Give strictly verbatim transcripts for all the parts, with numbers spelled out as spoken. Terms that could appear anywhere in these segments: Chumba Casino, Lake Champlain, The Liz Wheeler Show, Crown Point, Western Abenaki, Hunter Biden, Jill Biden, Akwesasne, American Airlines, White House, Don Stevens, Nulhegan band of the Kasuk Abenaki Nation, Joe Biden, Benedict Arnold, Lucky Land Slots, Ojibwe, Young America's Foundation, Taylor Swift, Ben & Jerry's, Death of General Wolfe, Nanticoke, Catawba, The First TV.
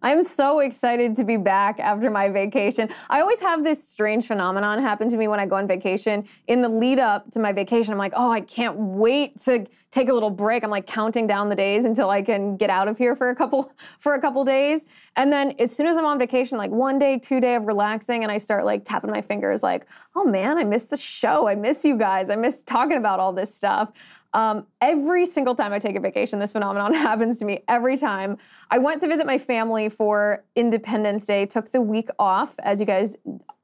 I'm so excited to be back after my vacation. I always have this strange phenomenon happen to me when I go on vacation. In the lead up to my vacation, I'm like, oh, I can't wait to take a little break. I'm like counting down the days until I can get out of here for a couple for a couple days. And then as soon as I'm on vacation, like one day, two day of relaxing, and I start like tapping my fingers like, oh man, I miss the show. I miss you guys. I miss talking about all this stuff. Um, every single time I take a vacation, this phenomenon happens to me every time. I went to visit my family for Independence Day, took the week off, as you guys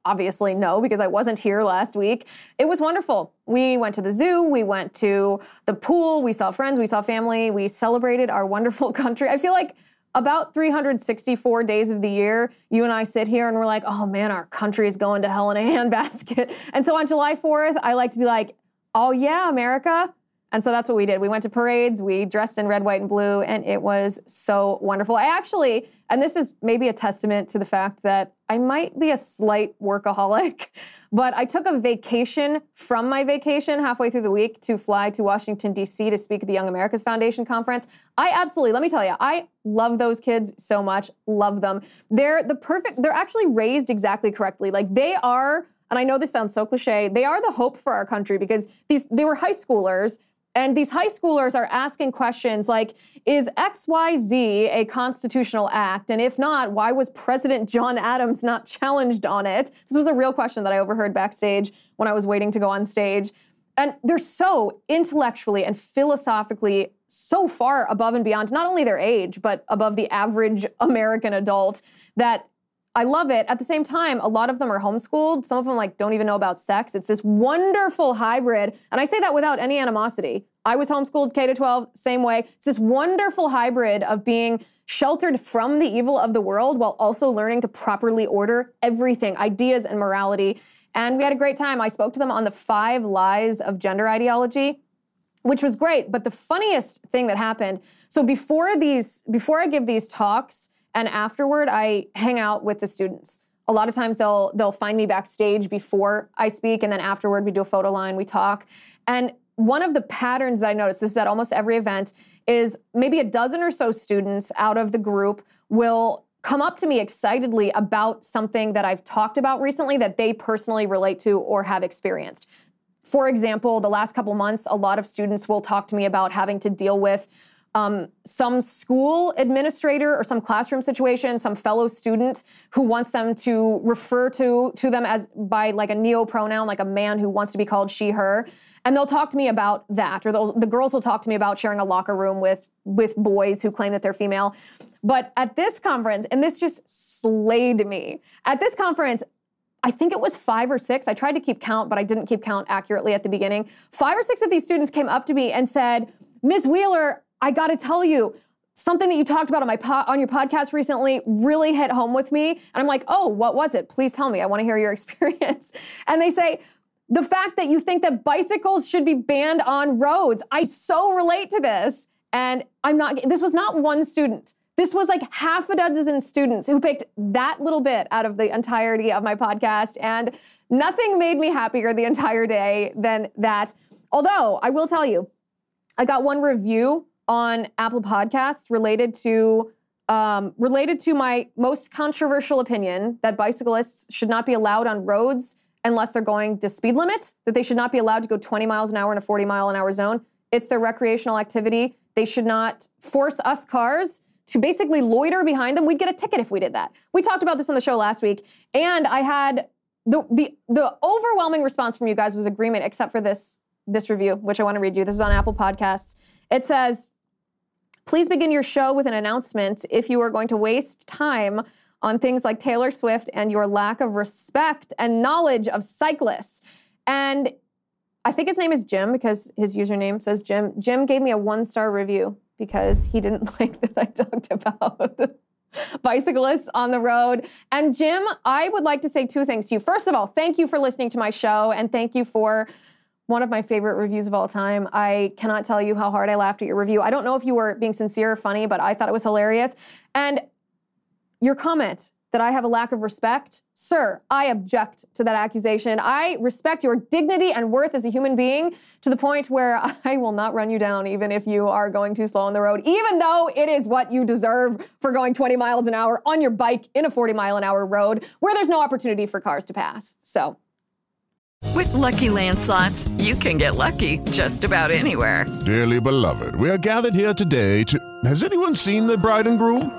obviously know, because I wasn't here last week. It was wonderful. We went to the zoo, we went to the pool, we saw friends, we saw family, we celebrated our wonderful country. I feel like about three hundred sixty-four days of the year, you and I sit here and we're like, oh man, our country is going to hell in a handbasket. And so on July fourth, I like to be like, oh yeah, America. And so that's what we did. We went to parades, we dressed in red, white, and blue, and it was so wonderful. I actually, and this is maybe a testament to the fact that I might be a slight workaholic, but I took a vacation from my vacation halfway through the week to fly to Washington, D C to speak at the Young America's Foundation conference. I absolutely, let me tell you, I love those kids so much, love them. They're the perfect, they're actually raised exactly correctly. Like they are, and I know this sounds so cliche, they are the hope for our country because these they were high schoolers. And these high schoolers are asking questions like, is X Y Z a constitutional act? And if not, why was President John Adams not challenged on it? This was a real question that I overheard backstage when I was waiting to go on stage. And they're so intellectually and philosophically so far above and beyond not only their age, but above the average American adult that I love it. At the same time, a lot of them are homeschooled. Some of them like don't even know about sex. It's this wonderful hybrid. And I say that without any animosity. I was homeschooled K to twelve, same way. It's this wonderful hybrid of being sheltered from the evil of the world while also learning to properly order everything, ideas and morality. And we had a great time. I spoke to them on the five lies of gender ideology, which was great. But the funniest thing that happened, so before these, before I give these talks, and afterward, I hang out with the students. A lot of times they'll they'll find me backstage before I speak, and then afterward we do a photo line, we talk. And one of the patterns that I noticed, this is at almost every event, is maybe a dozen or so students out of the group will come up to me excitedly about something that I've talked about recently that they personally relate to or have experienced. For example, the last couple months, a lot of students will talk to me about having to deal with Um, some school administrator or some classroom situation, some fellow student who wants them to refer to, to them as by like a neo-pronoun, like a man who wants to be called she, her. And they'll talk to me about that. Or the girls will talk to me about sharing a locker room with, with boys who claim that they're female. But at this conference, and this just slayed me, at this conference, I think it was five or six. I tried to keep count, but I didn't keep count accurately at the beginning. Five or six of these students came up to me and said, Miz Wheeler, I got to tell you, something that you talked about on my po- on your podcast recently really hit home with me. And I'm like, oh, what was it? Please tell me. I want to hear your experience. And they say, the fact that you think that bicycles should be banned on roads. I so relate to this. And I'm not, this was not one student. This was like half a dozen students who picked that little bit out of the entirety of my podcast. And nothing made me happier the entire day than that. Although I will tell you, I got one review on Apple Podcasts related to um, related to my most controversial opinion that bicyclists should not be allowed on roads unless they're going the speed limit, that they should not be allowed to go twenty miles an hour in a forty mile an hour zone. It's their recreational activity. They should not force us cars to basically loiter behind them. We'd get a ticket if we did that. We talked about this on the show last week, and I had the the, the overwhelming response from you guys was agreement, except for this this review, which I want to read you. This is on Apple Podcasts. It says, please begin your show with an announcement if you are going to waste time on things like Taylor Swift and your lack of respect and knowledge of cyclists. And I think his name is Jim because his username says Jim. Jim gave me a one-star review. because he didn't like that I talked about bicyclists on the road. And Jim, I would like to say two things to you. First of all, thank you for listening to my show, and thank you for one of my favorite reviews of all time. I cannot tell you how hard I laughed at your review. I don't know if you were being sincere or funny, but I thought it was hilarious. And your comment that I have a lack of respect, sir, I object to that accusation. I respect your dignity and worth as a human being to the point where I will not run you down even if you are going too slow on the road, even though it is what you deserve for going twenty miles an hour on your bike in a forty mile an hour road where there's no opportunity for cars to pass. So. With Lucky Land Slots, you can get lucky just about anywhere. Dearly beloved, we are gathered here today to... Has anyone seen the bride and groom?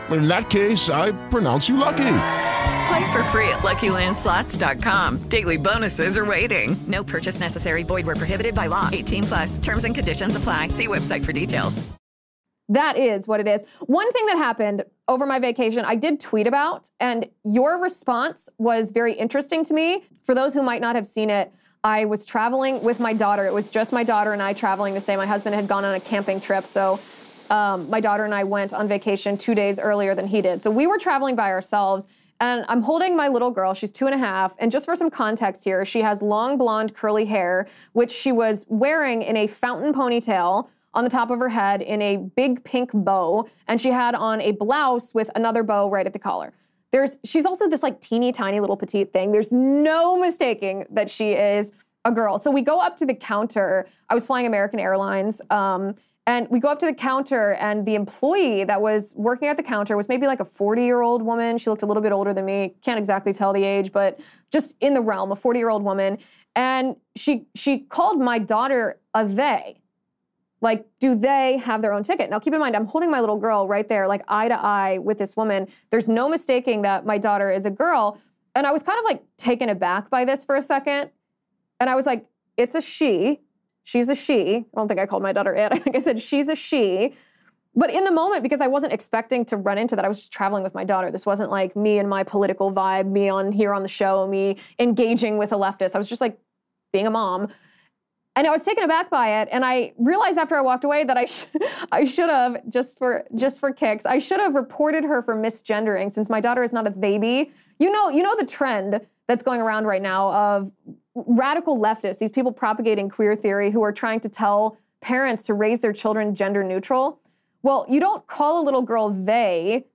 In that case, I pronounce you lucky. Play for free at Lucky Land Slots dot com. Daily bonuses are waiting. No purchase necessary. Void where prohibited by law. eighteen plus. Terms and conditions apply. See website for details. That is what it is. One thing that happened over my vacation, I did tweet about, and your response was very interesting to me. For those who might not have seen it, I was traveling with my daughter. It was just my daughter and I traveling to stay. My husband had gone on a camping trip, so... Um, my daughter and I went on vacation two days earlier than he did. So we were traveling by ourselves, and I'm holding my little girl. She's two and a half. And just for some context here, she has long blonde curly hair, which she was wearing in a fountain ponytail on the top of her head in a big pink bow. And she had on a blouse with another bow right at the collar. There's, she's also this like teeny tiny little petite thing. There's no mistaking that she is a girl. So we go up to the counter. I was flying American Airlines. Um, And we go up to the counter, and the employee that was working at the counter was maybe like a forty-year-old woman. She looked a little bit older than me. Can't exactly tell the age, but just in the realm, a forty-year-old woman. And she she called my daughter a they. Like, do they have their own ticket? Now, keep in mind, I'm holding my little girl right there, like eye to eye with this woman. There's no mistaking that my daughter is a girl. And I was kind of like taken aback by this for a second. And I was like, it's a she. She's a she. I don't think I called my daughter it. I think I said she's a she. But in the moment, because I wasn't expecting to run into that, I was just traveling with my daughter. This wasn't like me and my political vibe, me on here on the show, me engaging with a leftist. I was just like being a mom. And I was taken aback by it. And I realized after I walked away that I, sh- I should have, just for just for kicks, I should have reported her for misgendering, since my daughter is not a baby. You know, you know the trend that's going around right now of radical leftists, these people propagating queer theory who are trying to tell parents to raise their children gender neutral. Well, you don't call a little girl they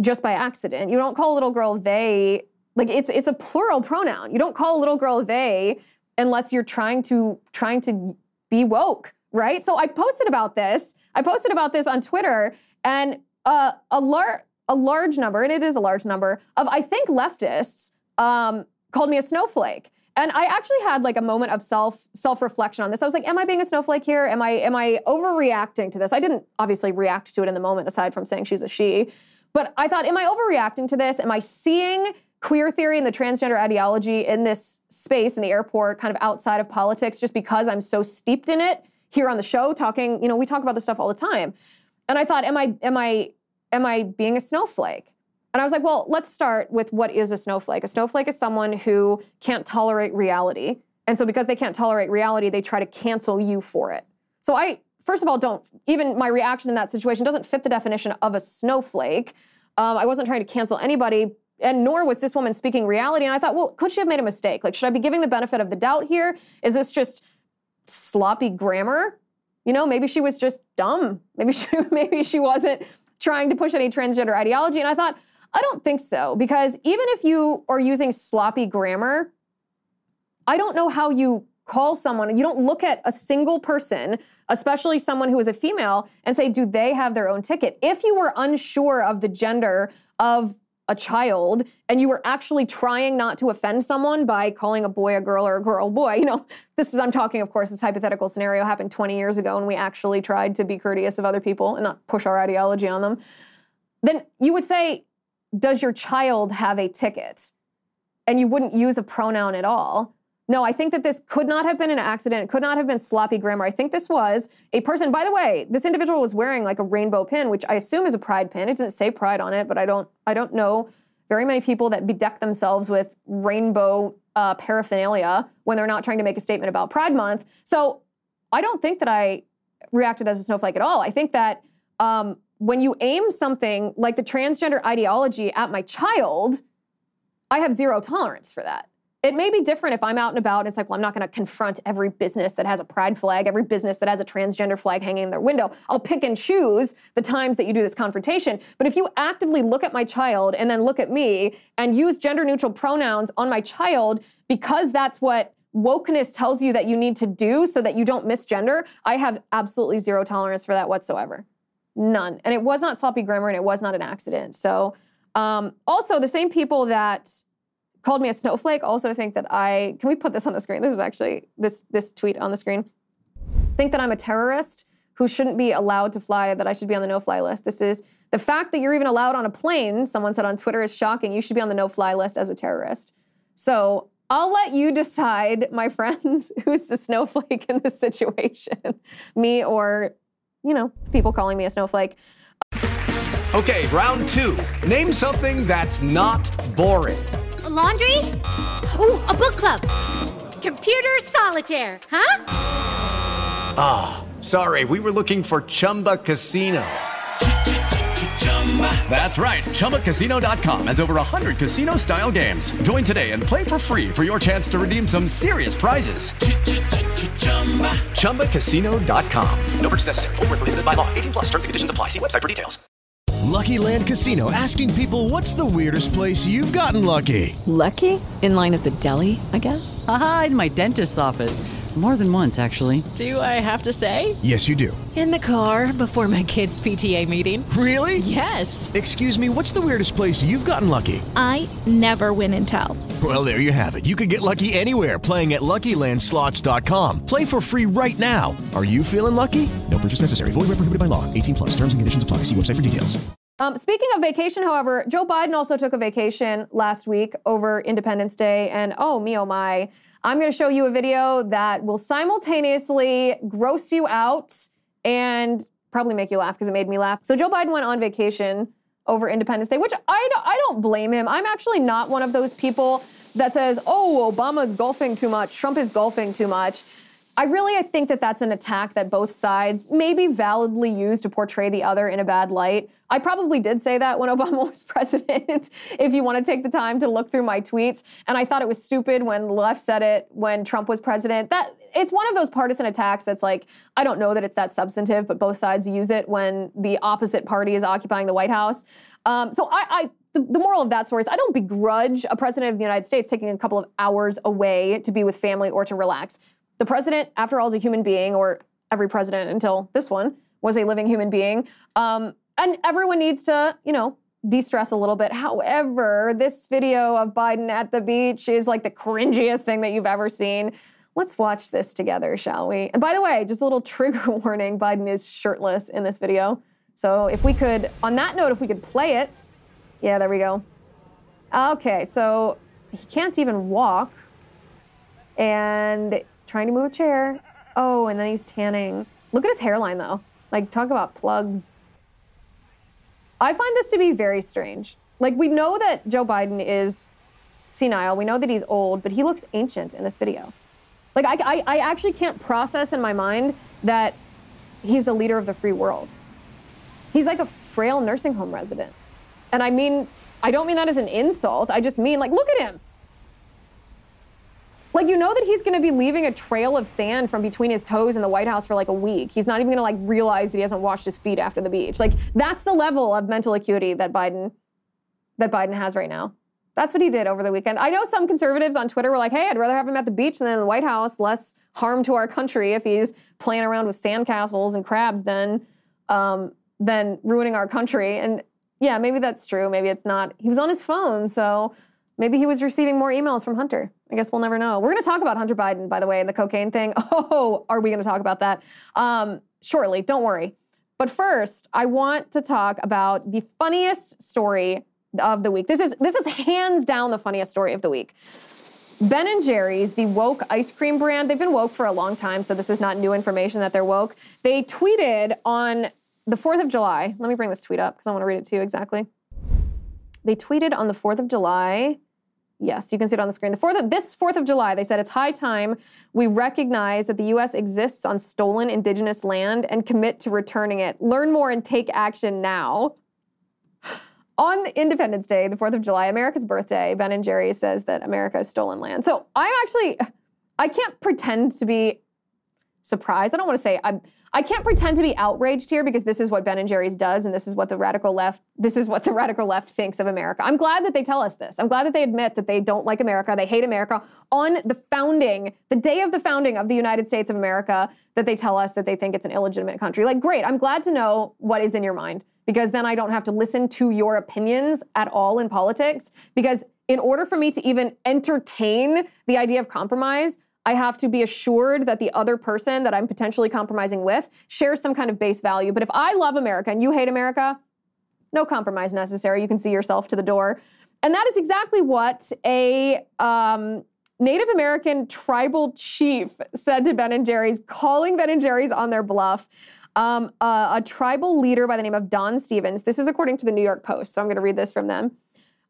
just by accident. You don't call a little girl they, like it's it's a plural pronoun. You don't call a little girl they unless you're trying to trying to be woke, right? So I posted about this. I posted about this on Twitter, and uh, a lar- a large number, and it is a large number, of I think leftists um, called me a snowflake. And I actually had like a moment of self, self-reflection on this. I was like, am I being a snowflake here? Am I, am I overreacting to this? I didn't obviously react to it in the moment, aside from saying she's a she. But I thought, am I overreacting to this? Am I seeing queer theory and the transgender ideology in this space, in the airport, kind of outside of politics, just because I'm so steeped in it here on the show talking, you know, we talk about this stuff all the time. And I thought, am I, am I, am I being a snowflake? And I was like, well, let's start with what is a snowflake. A snowflake is someone who can't tolerate reality. And so because they can't tolerate reality, they try to cancel you for it. So I, first of all, don't, even my reaction in that situation doesn't fit the definition of a snowflake. Um, I wasn't trying to cancel anybody, and nor was this woman speaking reality. And I thought, well, could she have made a mistake? Like, should I be giving the benefit of the doubt here? Is this just sloppy grammar? You know, maybe she was just dumb. Maybe she, maybe she wasn't trying to push any transgender ideology. And I thought, I don't think so, because even if you are using sloppy grammar, I don't know how you call someone. You don't look at a single person, especially someone who is a female, and say, do they have their own ticket? If you were unsure of the gender of a child and you were actually trying not to offend someone by calling a boy a girl or a girl a boy, you know, this is, I'm talking, of course, this hypothetical scenario happened twenty years ago and we actually tried to be courteous of other people and not push our ideology on them, then you would say, does your child have a ticket? And you wouldn't use a pronoun at all. No, I think that this could not have been an accident. It could not have been sloppy grammar. I think this was a person, by the way, this individual was wearing like a rainbow pin, which I assume is a pride pin. It didn't say pride on it, but I don't I don't know very many people that bedeck themselves with rainbow uh, paraphernalia when they're not trying to make a statement about Pride Month. So I don't think that I reacted as a snowflake at all. I think that um, when you aim something like the transgender ideology at my child, I have zero tolerance for that. It may be different if I'm out and about and it's like, well, I'm not going to confront every business that has a pride flag, every business that has a transgender flag hanging in their window. I'll pick and choose the times that you do this confrontation. But if you actively look at my child and then look at me and use gender-neutral pronouns on my child because that's what wokeness tells you that you need to do so that you don't misgender, I have absolutely zero tolerance for that whatsoever. None. And it was not sloppy grammar and it was not an accident. So um, also the same people that called me a snowflake also think that I, can we put this on the screen? This is actually, this this tweet on the screen. Think that I'm a terrorist who shouldn't be allowed to fly, that I should be on the no-fly list. This is, the fact that you're even allowed on a plane, someone said on Twitter, is shocking. You should be on the no-fly list as a terrorist. So I'll let you decide, my friends, who's the snowflake in this situation. Me or, you know, people calling me a snowflake. Okay, round two. Name something that's not boring. Laundry? Ooh, a book club. Computer solitaire, huh? Ah, oh, sorry, we were looking for Chumba Casino. That's right, Chumba Casino dot com has over one hundred casino-style games. Join today and play for free for your chance to redeem some serious prizes. Chumba Casino dot com. No purchase necessary. Void where prohibited by law. eighteen plus terms and conditions apply. See website for details. Lucky Land Casino, asking people, what's the weirdest place you've gotten lucky? Lucky? In line at the deli, I guess? Aha, in my dentist's office. More than once, actually. Do I have to say? Yes, you do. In the car, before my kids' P T A meeting. Really? Yes. Excuse me, what's the weirdest place you've gotten lucky? I never win and tell. Well, there you have it. You can get lucky anywhere, playing at Lucky Land Slots dot com. Play for free right now. Are you feeling lucky? No purchase necessary. Void where prohibited by law. eighteen plus. Terms and conditions apply. See website for details. Um, speaking of vacation, however, Joe Biden also took a vacation last week over Independence Day. And oh, me, oh my, I'm going to show you a video that will simultaneously gross you out and probably make you laugh because it made me laugh. So Joe Biden went on vacation over Independence Day, which I don't, I don't blame him. I'm actually not one of those people that says, oh, Obama's golfing too much, Trump is golfing too much. I really, I think that that's an attack that both sides maybe validly use to portray the other in a bad light. I probably did say that when Obama was president, if you want to take the time to look through my tweets. And I thought it was stupid when the left said it when Trump was president. That it's one of those partisan attacks that's like, I don't know that it's that substantive, but both sides use it when the opposite party is occupying the White House. Um, so I... I The, the moral of that story is I don't begrudge a president of the United States taking a couple of hours away to be with family or to relax. The president, after all, is a human being, or every president until this one was a living human being. Um, and everyone needs to, you know, de-stress a little bit. However, this video of Biden at the beach is like the cringiest thing that you've ever seen. Let's watch this together, shall we? And by the way, just a little trigger warning, Biden is shirtless in this video. So if we could, on that note, if we could play it. Yeah, there we go. Okay, so he can't even walk and trying to move a chair. Oh, and then he's tanning. Look at his hairline, though. Like, talk about plugs. I find this to be very strange. Like, we know that Joe Biden is senile. We know that he's old, but he looks ancient in this video. Like, I, I, I actually can't process in my mind that he's the leader of the free world. He's like a frail nursing home resident. And I mean, I don't mean that as an insult. I just mean, like, look at him. Like, you know that he's going to be leaving a trail of sand from between his toes in the White House for, like, a week. He's not even going to, like, realize that he hasn't washed his feet after the beach. Like, that's the level of mental acuity that Biden, that Biden has right now. That's what he did over the weekend. I know some conservatives on Twitter were like, hey, I'd rather have him at the beach than in the White House. Less harm to our country if he's playing around with sandcastles and crabs than, um, than ruining our country. And Yeah, maybe that's true. Maybe it's not. He was on his phone, so maybe he was receiving more emails from Hunter. I guess we'll never know. We're going to talk about Hunter Biden, by the way, and the cocaine thing. Oh, are we going to talk about that? Um, shortly, don't worry. But first, I want to talk about the funniest story of the week. This is this is hands down the funniest story of the week. Ben and Jerry's, the woke ice cream brand, they've been woke for a long time, so this is not new information that they're woke. They tweeted on the fourth of July. Let me bring this tweet up because I want to read it to you exactly. They tweeted on the fourth of July. Yes, you can see it on the screen. The fourth of, this fourth of July, they said, it's high time we recognize that the U S exists on stolen indigenous land and commit to returning it. Learn more and take action now. On Independence Day, the fourth of July, America's birthday, Ben and Jerry's says that America is stolen land. So I'm actually, I can't pretend to be surprised. I don't want to say, I'm, I can't pretend to be outraged here because this is what Ben and Jerry's does and this is what the radical left, this is what the radical left thinks of America. I'm glad that they tell us this. I'm glad that they admit that they don't like America, they hate America. On the founding, the day of the founding of the United States of America, that they tell us that they think it's an illegitimate country. Like, great, I'm glad to know what is in your mind, because then I don't have to listen to your opinions at all in politics. Because in order for me to even entertain the idea of compromise, I have to be assured that the other person that I'm potentially compromising with shares some kind of base value. But if I love America and you hate America, no compromise necessary. You can see yourself to the door. And that is exactly what a um, Native American tribal chief said to Ben and Jerry's, calling Ben and Jerry's on their bluff. Um, a, a tribal leader by the name of Don Stevens. This is according to the New York Post, so I'm going to read this from them.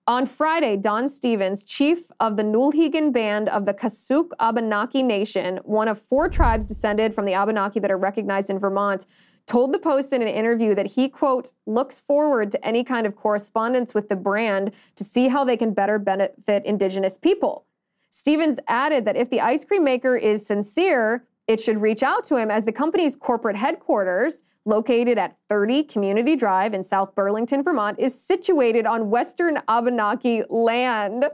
On Friday, Don Stevens, chief of the Nulhegan band of the Kasuk Abenaki Nation, one of four tribes descended from the Abenaki that are recognized in Vermont, told the Post in an interview that he, quote, looks forward to any kind of correspondence with the brand to see how they can better benefit indigenous people. Stevens added that if the ice cream maker is sincere, it should reach out to him as the company's corporate headquarters, located at thirty Community Drive in South Burlington, Vermont, is situated on Western Abenaki land.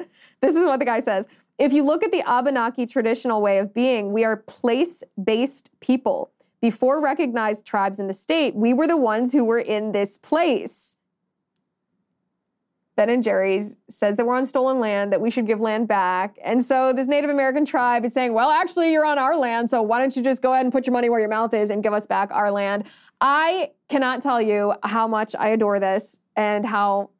This is what the guy says. If you look at the Abenaki traditional way of being, we are place-based people. Before recognized tribes in the state, we were the ones who were in this place. Ben and Jerry's says that we're on stolen land, that we should give land back. And so this Native American tribe is saying, well, actually, you're on our land, so why don't you just go ahead and put your money where your mouth is and give us back our land? I cannot tell you how much I adore this and how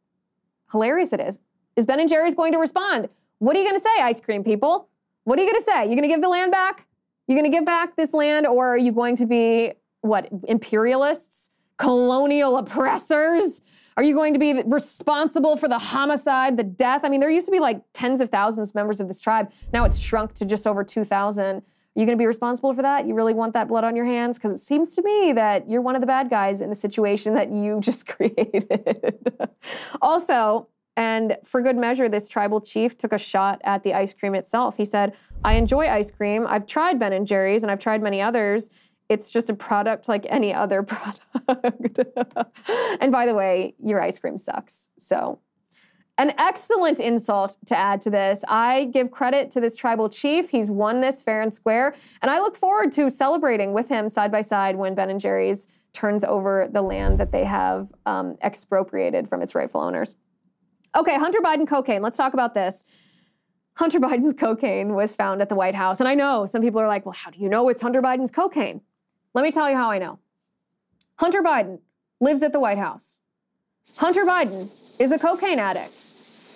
hilarious it is. Is Ben and Jerry's going to respond? What are you going to say, ice cream people? What are you going to say? You're going to give the land back? You're going to give back this land, or are you going to be, what, imperialists? Colonial oppressors? Are you going to be responsible for the homicide, the death? I mean, there used to be like tens of thousands of members of this tribe. Now it's shrunk to just over two thousand. Are you going to be responsible for that? You really want that blood on your hands? Because it seems to me that you're one of the bad guys in the situation that you just created. Also, and for good measure, this tribal chief took a shot at the ice cream itself. He said, I enjoy ice cream. I've tried Ben and Jerry's and I've tried many others. It's just a product like any other product. And by the way, your ice cream sucks. So an excellent insult to add to this. I give credit to this tribal chief. He's won this fair and square. And I look forward to celebrating with him side by side when Ben and Jerry's turns over the land that they have um, expropriated from its rightful owners. Okay, Hunter Biden cocaine. Let's talk about this. Hunter Biden's cocaine was found at the White House. And I know some people are like, well, how do you know it's Hunter Biden's cocaine? Let me tell you how I know. Hunter Biden lives at the White House. Hunter Biden is a cocaine addict.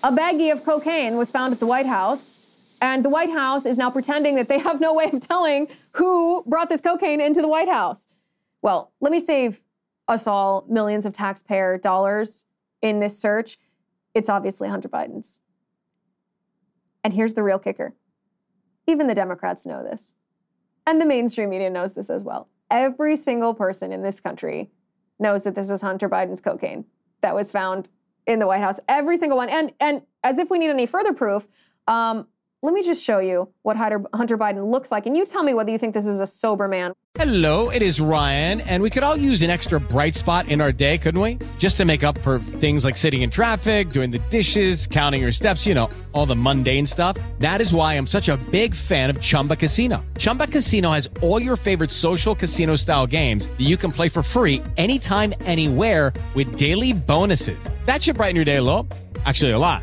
A baggie of cocaine was found at the White House, and the White House is now pretending that they have no way of telling who brought this cocaine into the White House. Well, let me save us all millions of taxpayer dollars in this search. It's obviously Hunter Biden's. And here's the real kicker. Even the Democrats know this. And the mainstream media knows this as well. Every single person in this country knows that this is Hunter Biden's cocaine that was found in the White House. Every single one. And and as if we need any further proof, um, Let me just show you what Hunter Biden looks like, and you tell me whether you think this is a sober man. Hello, it is Ryan, and we could all use an extra bright spot in our day, couldn't we? Just to make up for things like sitting in traffic, doing the dishes, counting your steps, you know, all the mundane stuff. That is why I'm such a big fan of Chumba Casino. Chumba Casino has all your favorite social casino-style games that you can play for free anytime, anywhere with daily bonuses. That should brighten your day a little. Actually, a lot.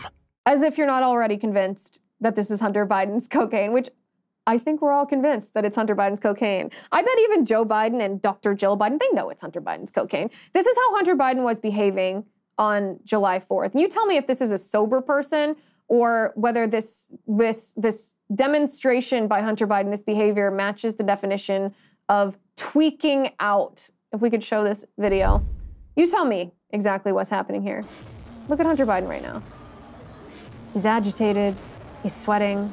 As if you're not already convinced that this is Hunter Biden's cocaine, which I think we're all convinced that it's Hunter Biden's cocaine. I bet even Joe Biden and Doctor Jill Biden, they know it's Hunter Biden's cocaine. This is how Hunter Biden was behaving on July fourth. And you tell me if this is a sober person or whether this, this, this demonstration by Hunter Biden, this behavior matches the definition of tweaking out. If we could show this video, you tell me exactly what's happening here. Look at Hunter Biden right now. He's agitated, he's sweating,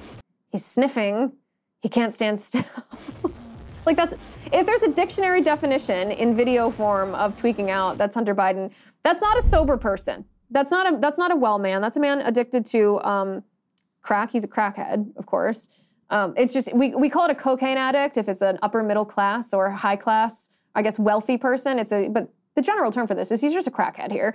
he's sniffing, he can't stand still. Like that's, if there's a dictionary definition in video form of tweaking out, that's Hunter Biden. That's not a sober person. That's not a, that's not a well man. That's a man addicted to um, crack. He's a crackhead, of course. Um, it's just, we, we call it a cocaine addict if it's an upper middle class or high class, I guess wealthy person. It's a, but the general term for this is he's just a crackhead here.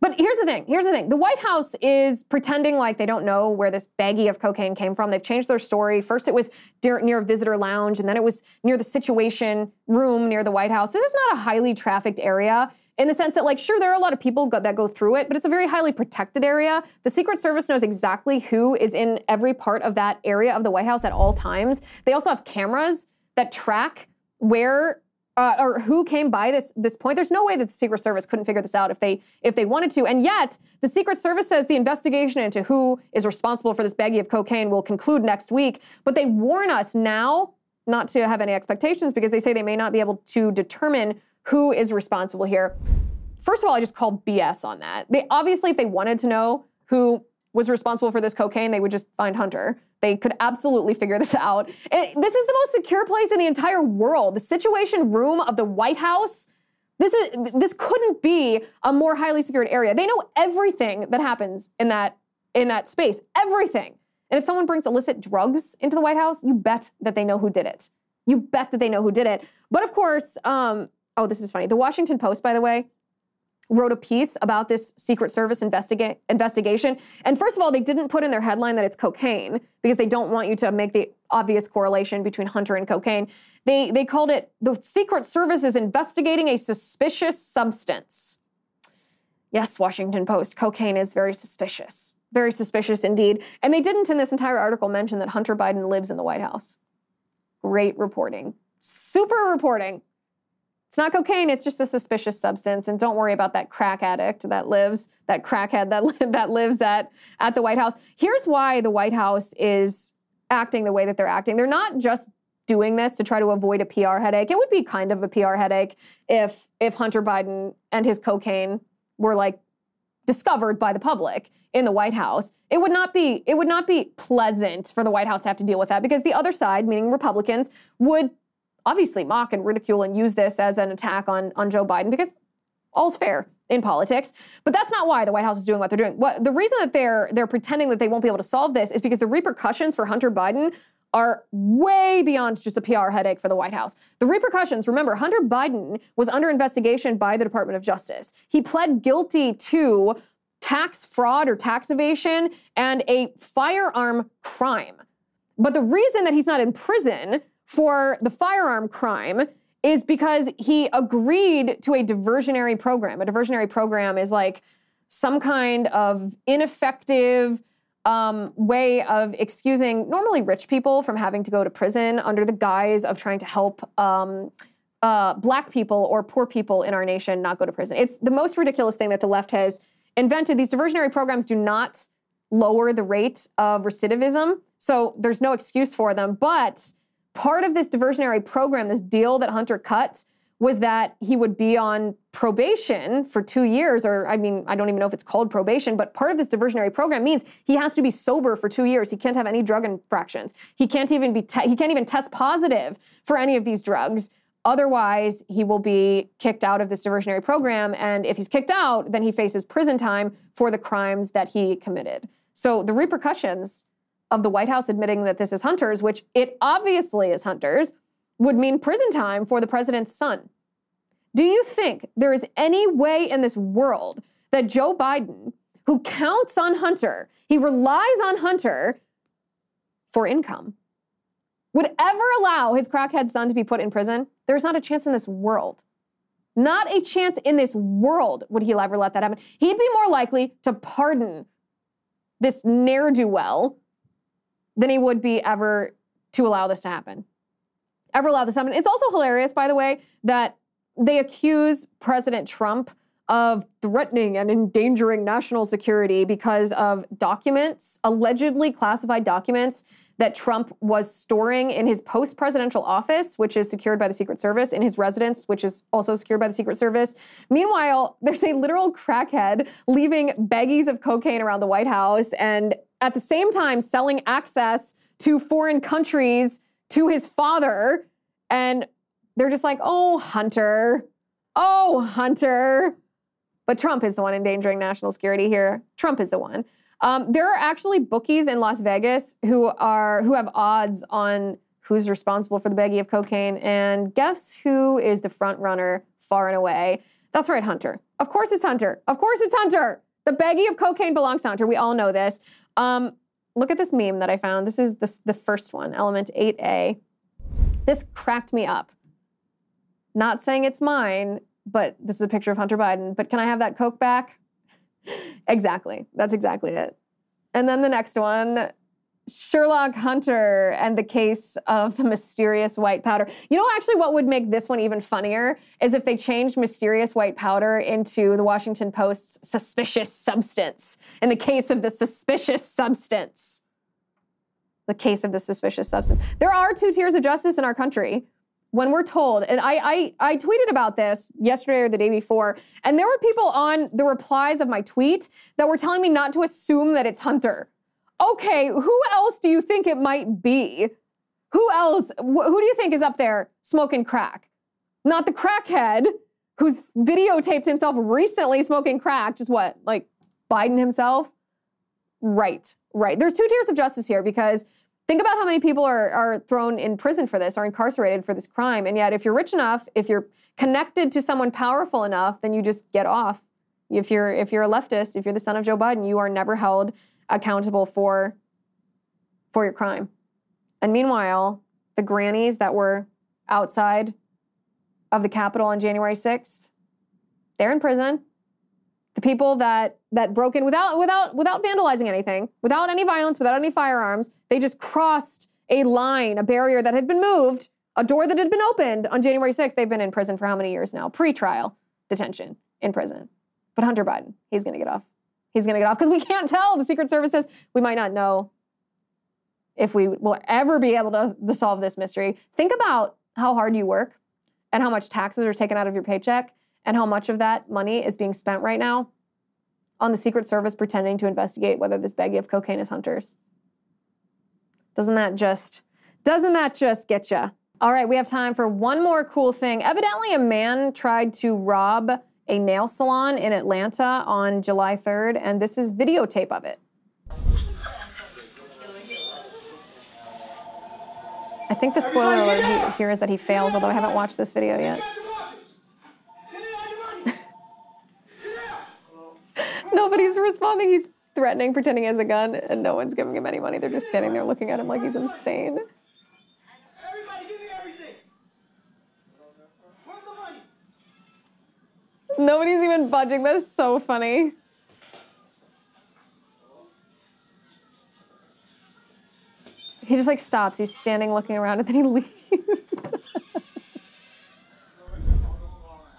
But here's the thing, here's the thing. The White House is pretending like they don't know where this baggie of cocaine came from. They've changed their story. First it was near a visitor lounge, and then it was near the Situation Room near the White House. This is not a highly trafficked area in the sense that, like, sure, there are a lot of people go- that go through it, but it's a very highly protected area. The Secret Service knows exactly who is in every part of that area of the White House at all times. They also have cameras that track where Uh, or who came by this this point. There's no way that the Secret Service couldn't figure this out if they if they wanted to. And yet, the Secret Service says the investigation into who is responsible for this baggie of cocaine will conclude next week. But they warn us now not to have any expectations because they say they may not be able to determine who is responsible here. First of all, I just called B S on that. They obviously, if they wanted to know who was responsible for this cocaine, they would just find Hunter. They could absolutely figure this out. It, this is the most secure place in the entire world. The Situation Room of the White House. This is this couldn't be a more highly secured area. They know everything that happens in that in that space. Everything. And if someone brings illicit drugs into the White House, you bet that they know who did it. You bet that they know who did it. But of course, um, oh, this is funny. The Washington Post, by the way, wrote a piece about this Secret Service investiga- investigation. And first of all, they didn't put in their headline that it's cocaine because they don't want you to make the obvious correlation between Hunter and cocaine. They they called it, the Secret Service is investigating a suspicious substance. Yes, Washington Post, cocaine is very suspicious. Very suspicious indeed. And they didn't in this entire article mention that Hunter Biden lives in the White House. Great reporting. Super reporting. It's not cocaine, it's just a suspicious substance. And don't worry about that crack addict that lives, that crackhead that, li- that lives at, at the White House. Here's why the White House is acting the way that they're acting. They're not just doing this to try to avoid a P R headache. It would be kind of a P R headache if, if Hunter Biden and his cocaine were like discovered by the public in the White House. It would not be, it would not be pleasant for the White House to have to deal with that because the other side, meaning Republicans, would obviously mock and ridicule and use this as an attack on, on Joe Biden because all's fair in politics. But that's not why the White House is doing what they're doing. What, the reason that they're they're pretending that they won't be able to solve this is because the repercussions for Hunter Biden are way beyond just a P R headache for the White House. The repercussions, remember, Hunter Biden was under investigation by the Department of Justice. He pled guilty to tax fraud or tax evasion and a firearm crime. But the reason that he's not in prison for the firearm crime is because he agreed to a diversionary program. A diversionary program is like some kind of ineffective um, way of excusing normally rich people from having to go to prison under the guise of trying to help um, uh, black people or poor people in our nation not go to prison. It's the most ridiculous thing that the left has invented. These diversionary programs do not lower the rate of recidivism, so there's no excuse for them. But part of this diversionary program, this deal that Hunter cut, was that he would be on probation for two years, or I mean, I don't even know if it's called probation, but part of this diversionary program means he has to be sober for two years. He can't have any drug infractions. He can't even be, te- he can't even test positive for any of these drugs. Otherwise, he will be kicked out of this diversionary program. And if he's kicked out, then he faces prison time for the crimes that he committed. So the repercussions of the White House admitting that this is Hunter's, which it obviously is Hunter's, would mean prison time for the president's son. Do you think there is any way in this world that Joe Biden, who counts on Hunter, he relies on Hunter for income, would ever allow his crackhead son to be put in prison? There's not a chance in this world. Not a chance in this world would he ever let that happen. He'd be more likely to pardon this ne'er-do-well than he would be ever to allow this to happen. Ever allow this to happen. It's also hilarious, by the way, that they accuse President Trump of threatening and endangering national security because of documents, allegedly classified documents, that Trump was storing in his post-presidential office, which is secured by the Secret Service, in his residence, which is also secured by the Secret Service. Meanwhile, there's a literal crackhead leaving baggies of cocaine around the White House and at the same time selling access to foreign countries to his father. And they're just like, oh, Hunter, oh, Hunter. But Trump is the one endangering national security here. Trump is the one. Um, there are actually bookies in Las Vegas who are who have odds on who's responsible for the baggie of cocaine. And guess who is the front runner far and away? That's right, Hunter. Of course it's Hunter. Of course it's Hunter. The baggie of cocaine belongs to Hunter. We all know this. Um, look at this meme that I found. This is the, the first one, element eight A. This cracked me up. Not saying it's mine, but this is a picture of Hunter Biden. But can I have that Coke back? Exactly. That's exactly it. And then the next one, Sherlock Hunter and the case of the mysterious white powder. You know, actually what would make this one even funnier is if they changed mysterious white powder into the Washington Post's suspicious substance. In the case of the suspicious substance. The case of the suspicious substance. There are two tiers of justice in our country. When we're told, and I, I I tweeted about this yesterday or the day before, and there were people on the replies of my tweet that were telling me not to assume that it's Hunter. Okay, who else do you think it might be? Who else, wh- who do you think is up there smoking crack? Not the crackhead who's videotaped himself recently smoking crack, just what, like Biden himself? Right, right. There's two tiers of justice here because think about how many people are, are thrown in prison for this, are incarcerated for this crime. And yet if you're rich enough, if you're connected to someone powerful enough, then you just get off. If you're if you're a leftist, if you're the son of Joe Biden, you are never held accountable for, for your crime. And meanwhile, the grannies that were outside of the Capitol on January sixth, they're in prison. The people that that broke in without without without vandalizing anything, without any violence, without any firearms, they just crossed a line, a barrier that had been moved, a door that had been opened on January sixth. They've been in prison for how many years now? Pre-trial detention in prison. But Hunter Biden, he's gonna get off. He's gonna get off because we can't tell. The Secret Service says we might not know if we will ever be able to solve this mystery. Think about how hard you work and how much taxes are taken out of your paycheck, and how much of that money is being spent right now on the Secret Service pretending to investigate whether this baggie of cocaine is Hunter's. Doesn't that just, doesn't that just get ya? All right, we have time for one more cool thing. Evidently, a man tried to rob a nail salon in Atlanta on July third, and this is videotape of it. I think the spoiler alert here is that he fails, although I haven't watched this video yet. Nobody's responding. He's threatening, pretending he has a gun, and no one's giving him any money. They're just standing there looking at him like he's insane. Everybody give me everything. Where's the money? Nobody's even budging. That's so funny. He just like stops. He's standing looking around and then he leaves.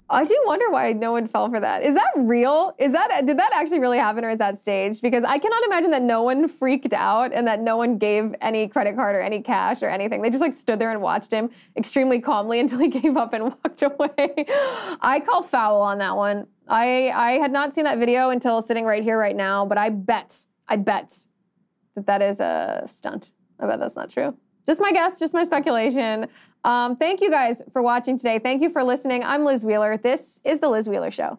I do wonder why no one fell for that. Is that real? Is that, did that actually really happen, or is that staged? Because I cannot imagine that no one freaked out and that no one gave any credit card or any cash or anything. They just like stood there and watched him extremely calmly until he gave up and walked away. I call foul on that one. I, I had not seen that video until sitting right here right now, but I bet, I bet that that is a stunt. I bet that's not true. Just my guess, just my speculation. Um, thank you guys for watching today. Thank you for listening. I'm Liz Wheeler. This is The Liz Wheeler Show.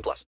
plus.